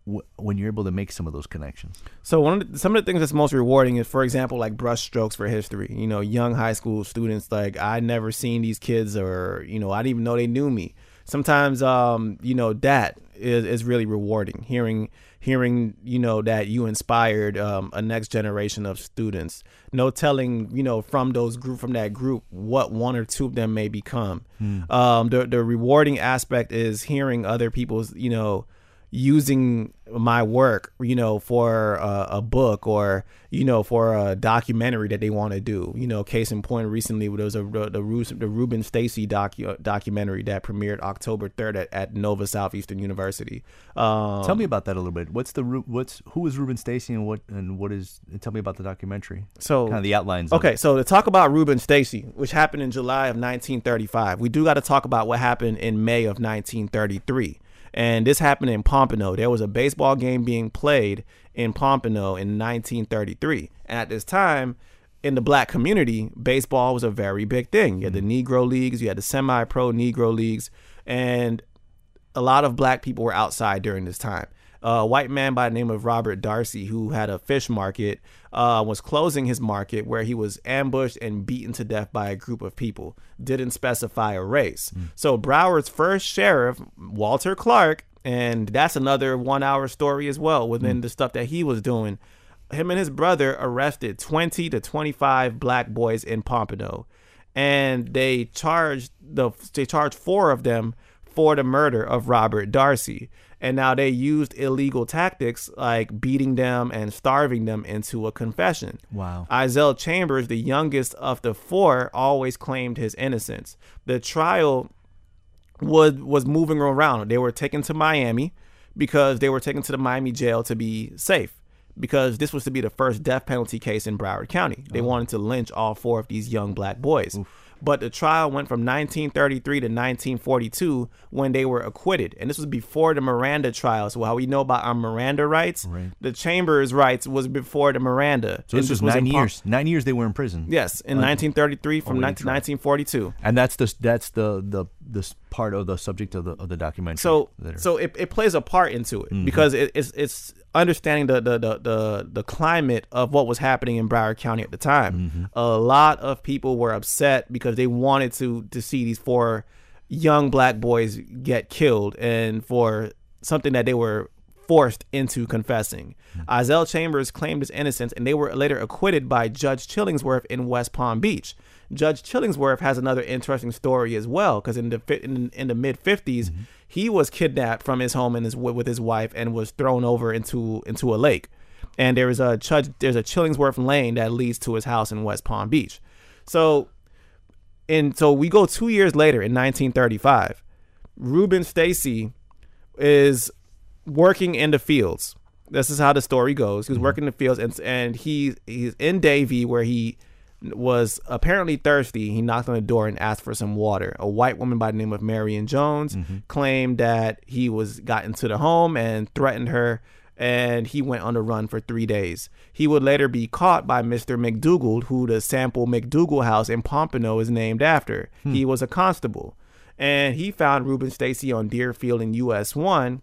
w- when you're able to make some of those connections? So one of the, some of the things that's most rewarding is, for example, like Brush Strokes for History. You know, young high school students, like I never seen these kids, or, you know, I didn't even know they knew me. Sometimes, um, you know, that is, is really rewarding, hearing hearing, you know, that you inspired um, a next generation of students. No telling, you know, from those group from that group, what one or two of them may become. Mm. Um, the, the rewarding aspect is hearing other people's, you know, using my work, you know, for a, a book, or, you know, for a documentary that they want to do. You know, case in point, recently there was a, the, the Ruben Stacy docu- documentary that premiered October third at, at Nova Southeastern University. Um, tell me about that a little bit. What's the what's who is Ruben Stacy, and what and what is and tell me about the documentary. So kind of the outlines. Okay, of it. So to talk about Ruben Stacy, which happened in July of nineteen thirty-five, we do got to talk about what happened in May of nineteen thirty-three. And this happened in Pompano. There was a baseball game being played in Pompano in nineteen thirty-three. And at this time, in the Black community, baseball was a very big thing. You had the Negro Leagues, you had the semi-pro Negro Leagues, and a lot of Black people were outside during this time. A white man by the name of Robert Darcy, who had a fish market, uh, was closing his market, where he was ambushed and beaten to death by a group of people. Didn't specify a race. Mm. So Broward's first sheriff, Walter Clark, and that's another one-hour story as well within mm. the stuff that he was doing. Him and his brother arrested twenty to twenty-five Black boys in Pompano, and they charged the they charged four of them for the murder of Robert Darcy. And now they used illegal tactics like beating them and starving them into a confession. Wow. Izell Chambers, the youngest of the four, always claimed his innocence. The trial was was moving around. They were taken to Miami because they were taken to the Miami jail to be safe, because this was to be the first death penalty case in Broward County. They oh. wanted to lynch all four of these young Black boys. Oof. But the trial went from nineteen thirty-three to nineteen forty-two when they were acquitted. And this was before the Miranda trial. So how we know about our Miranda rights, right. the Chambers rights was before the Miranda. So this was, was nine years. Pom- nine years they were in prison. Yes, in um, nineteen thirty-three from nineteen, nineteen forty-two. And that's the that's the the this part of the subject of the of the documentary. So that are... so it, it plays a part into it, mm-hmm. because it, it's it's understanding the the, the the the climate of what was happening in Broward County at the time. Mm-hmm. A lot of people were upset because they wanted to to see these four young black boys get killed, and for something that they were forced into confessing. Mm-hmm. Izell Chambers claimed his innocence, and they were later acquitted by Judge Chillingsworth in West Palm Beach. Judge Chillingsworth has another interesting story as well, because in the in, in the mid fifties, mm-hmm. he was kidnapped from his home and his with his wife and was thrown over into into a lake. And there is a judge there's a Chillingsworth Lane that leads to his house in West Palm Beach. So, and so we go two years later in nineteen thirty-five. Reuben Stacy is working in the fields. This is how the story goes. He was mm-hmm. working in the fields, and and he he's in Davie, where he was apparently thirsty. He knocked on the door and asked for some water. A white woman by the name of Marion Jones mm-hmm. claimed that he was got into the home and threatened her, and he went on the run for three days. He would later be caught by Mister McDougall, who the sample McDougall House in Pompano is named after. Hmm. He was a constable, and he found Reuben Stacy on Deerfield in U S one,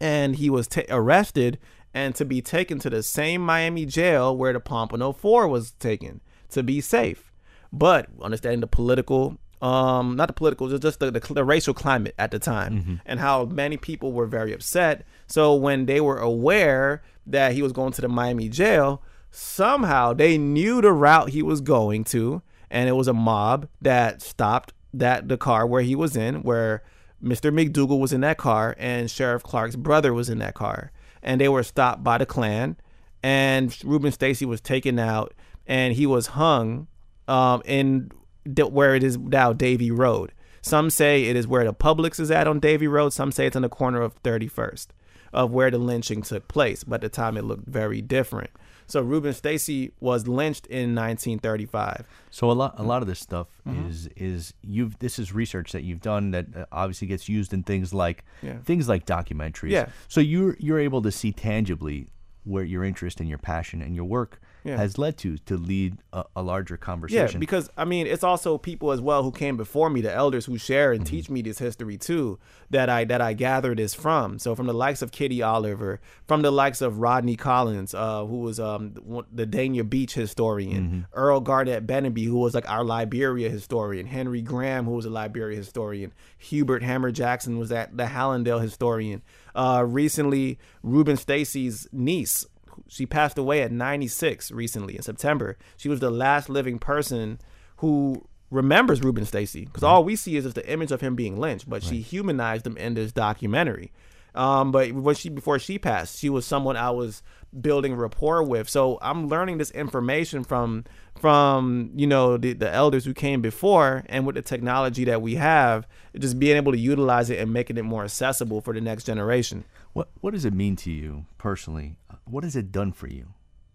and he was t- arrested and to be taken to the same Miami jail where the Pompano Four was taken to be safe. But understanding the political, um, not the political, just, just the, the, the racial climate at the time, mm-hmm. and how many people were very upset. So when they were aware that he was going to the Miami jail, somehow they knew the route he was going to, and it was a mob that stopped that the car where he was in, where Mister McDougall was in that car, and Sheriff Clark's brother was in that car, and they were stopped by the Klan, and Reuben Stacy was taken out, and he was hung um, in d- where it is now Davie Road. Some say it is where the Publix is at on Davie Road. Some say it's on the corner of thirty-first, of where the lynching took place. But at the time, it looked very different. So Reuben Stacy was lynched in nineteen thirty-five. So a lot, a lot of this stuff mm-hmm. is is you've this is research that you've done that obviously gets used in things like yeah. things like documentaries. Yeah. So you're you're able to see tangibly where your interest and your passion and your work yeah. has led to to lead a, a larger conversation. Yeah, because I mean, it's also people as well who came before me, the elders who share and mm-hmm. teach me this history too, that I that I gather this from. So from the likes of Kitty Oliver, from the likes of Rodney Collins, uh, who was um, the Dania Beach historian, mm-hmm. Earl Garnett Bennaby, who was like our Liberia historian, Henry Graham, who was a Liberia historian, Hubert Hammer Jackson was that the Hallandale historian. Uh, recently, Reuben Stacy's niece, she passed away at ninety-six recently in September. She was the last living person who remembers Reuben Stacy, because right. all we see is just the image of him being lynched, but right. she humanized him in this documentary. Um, but when she before she passed, she was someone I was building rapport with. So I'm learning this information from from you know the, the elders who came before, and with the technology that we have, just being able to utilize it and making it more accessible for the next generation. What what does it mean to you personally? What has it done for you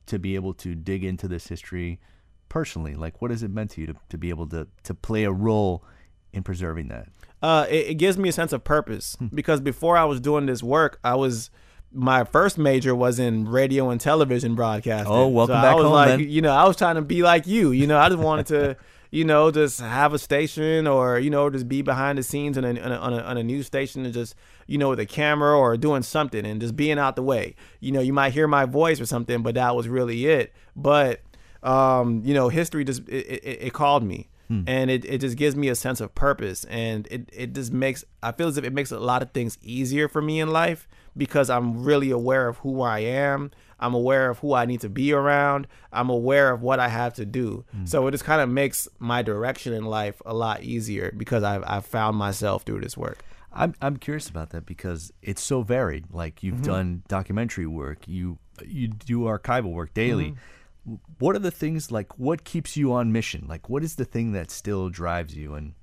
to be able to dig into this history personally? Like, what has it meant to you to, to be able to to play a role in preserving that? Uh, it, it gives me a sense of purpose, because before I was doing this work, I was my first major was in radio and television broadcasting. Oh, welcome so back I was home, like, man. You know, I was trying to be like you. You know, I just wanted to, you know, just have a station, or you know, just be behind the scenes on a on a, on a, on a news station, and just you know with a camera or doing something and just being out the way. You know, you might hear my voice or something, but that was really it. But um, you know, history just it, it, it called me. And it, it just gives me a sense of purpose, and it, it just makes, I feel as if it makes a lot of things easier for me in life, because I'm really aware of who I am. I'm aware of who I need to be around. I'm aware of what I have to do. Mm. So it just kind of makes my direction in life a lot easier, because I've, I've found myself through this work. I'm I'm curious about that, because it's so varied. Like you've mm-hmm. done documentary work, you, you do archival work daily. Mm-hmm. What are the things, like, what keeps you on mission? Like, what is the thing that still drives you and,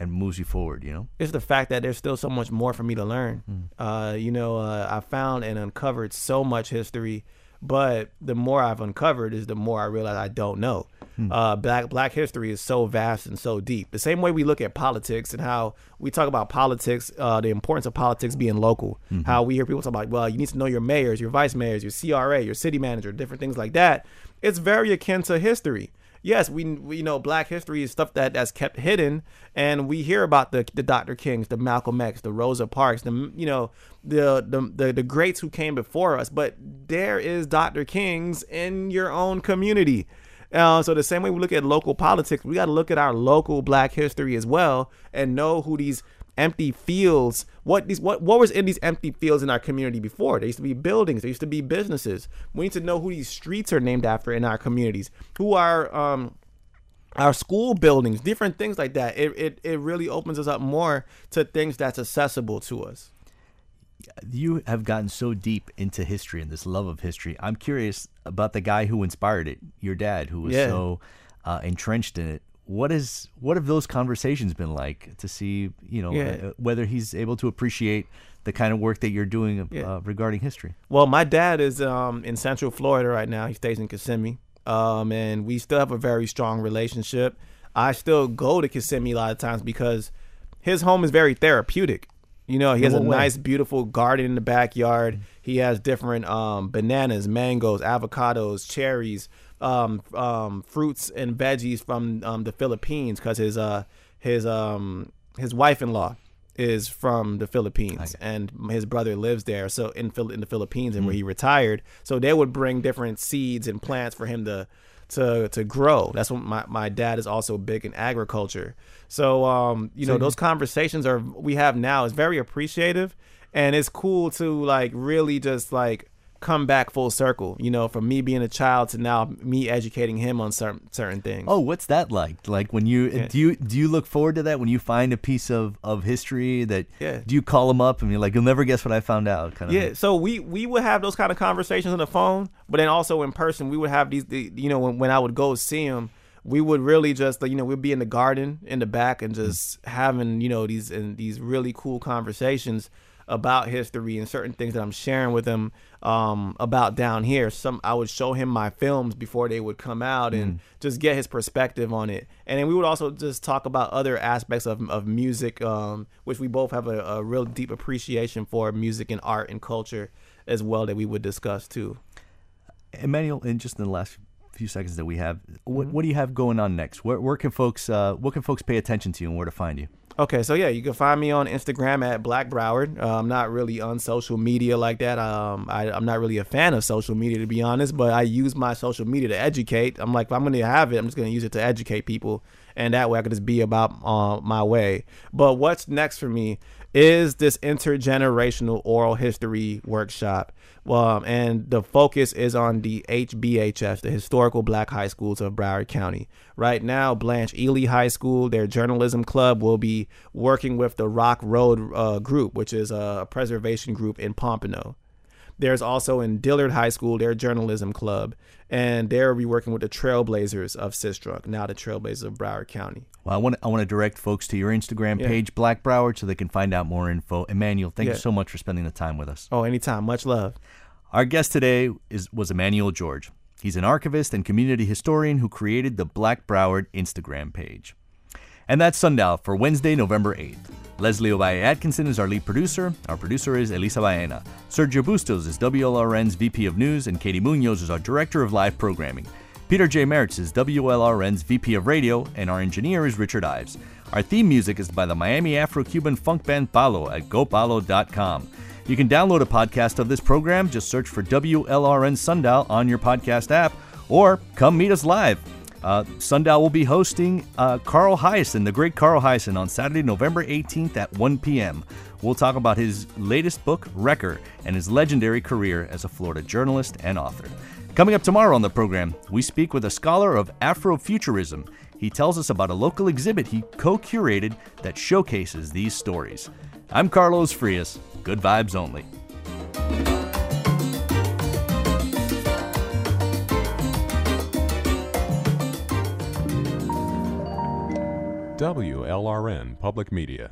and moves you forward, you know? It's the fact that there's still so much more for me to learn. Mm. Uh, you know, uh, I found and uncovered so much history, but the more I've uncovered is the more I realize I don't know. Mm. Uh, black black history is so vast and so deep. The same way we look at politics and how we talk about politics, uh, the importance of politics being local, mm-hmm. how we hear people talk about, well, you need to know your mayors, your vice mayors, your C R A, your city manager, different things like that. It's very akin to history. yes, we, we you know, Black history is stuff that that's kept hidden, and we hear about the the Doctor Kings, the Malcolm X, the Rosa Parks, the you know the the the, the greats who came before us. But there is Doctor Kings in your own community. Uh, so the same way we look at local politics, we got to look at our local Black history as well, and know who these empty fields, what these what what was in these empty fields in our community before. There used to be buildings, there used to be businesses. We need to know who these streets are named after in our communities, who are um our school buildings, different things like that. It it, it really opens us up more to things that's accessible to us. You have gotten so deep into history and this love of history. I'm curious about the guy who inspired it, your dad, who was yeah. so uh, entrenched in it. What is what have those conversations been like to see, you know, yeah. uh, whether he's able to appreciate the kind of work that you're doing uh, yeah. regarding history? Well, my dad is um, in Central Florida right now. He stays in Kissimmee, um, and we still have a very strong relationship. I still go to Kissimmee a lot of times because his home is very therapeutic. You know, he has a nice, beautiful garden in the backyard. Mm-hmm. He has different um, bananas, mangoes, avocados, cherries, um, um, fruits and veggies from um, the Philippines, because his uh, his um, his wife-in-law is from the Philippines, and his brother lives there. So in in the Philippines, and mm-hmm. where he retired, so they would bring different seeds and plants for him to to to grow. That's what my, my dad is also big in agriculture. So um you so, know those conversations are we have now is very appreciative, and it's cool to like really just like come back full circle, you know, from me being a child to now me educating him on certain certain things. Oh, what's that like? Like when you yeah. do you do you look forward to that when you find a piece of, of history that yeah. do you call him up and you're like, you'll never guess what I found out? Kind of. Yeah. Thing. So we we would have those kind of conversations on the phone, but then also in person we would have these. The, you know, when when I would go see him, we would really just, you know, we'd be in the garden in the back and just mm-hmm. having, you know, these and these really cool conversations about history and certain things that I'm sharing with him um, about down here. Some I would show him my films before they would come out and mm. just get his perspective on it. And then we would also just talk about other aspects of, of music, um, which we both have a, a real deep appreciation for, music and art and culture as well, that we would discuss too. Emmanuel, in just in the last few seconds that we have, what, mm-hmm. what do you have going on next? Where, where can folks, uh, what can folks pay attention to and where to find you? Okay, so yeah, you can find me on Instagram at Black Broward. Uh, I'm not really on social media like that. Um, I, I'm not really a fan of social media, to be honest, but I use my social media to educate. I'm like, if I'm going to have it, I'm just going to use it to educate people, and that way I could just be about uh, my way. But what's next for me is this intergenerational oral history workshop, um, and the focus is on the H B H S, the historical Black high schools of Broward County. Right now, Blanche Ely High School, their journalism club, will be working with the Rock Road uh, group, which is a preservation group in Pompano. There's also in Dillard High School, their journalism club, and they'll be working with the Trailblazers of Sistrunk, now the Trailblazers of Broward County. Well, I want to, I want to direct folks to your Instagram yeah. page, Black Broward, so they can find out more info. Emmanuel, thank yeah. you so much for spending the time with us. Oh, anytime. Much love. Our guest today is was Emmanuel George. He's an archivist and community historian who created the Black Broward Instagram page. And that's Sundial for Wednesday, November eighth. Leslie Ovalle Atkinson is our lead producer. Our producer is Elisa Baena. Sergio Bustos is W L R N's V P of News, and Katie Munoz is our Director of Live Programming. Peter J. Mertz is W L R N's V P of Radio, and our engineer is Richard Ives. Our theme music is by the Miami Afro-Cuban funk band Palo at go palo dot com. You can download a podcast of this program. Just search for W L R N Sundial on your podcast app, or come meet us live. Uh, Sundial will be hosting uh, Carl Hiaasen, the great Carl Hiaasen, on Saturday, November eighteenth at one p.m. We'll talk about his latest book, Wrecker, and his legendary career as a Florida journalist and author. Coming up tomorrow on the program, we speak with a scholar of Afrofuturism. He tells us about a local exhibit he co-curated that showcases these stories. I'm Carlos Frias. Good vibes only. W L R N Public Media.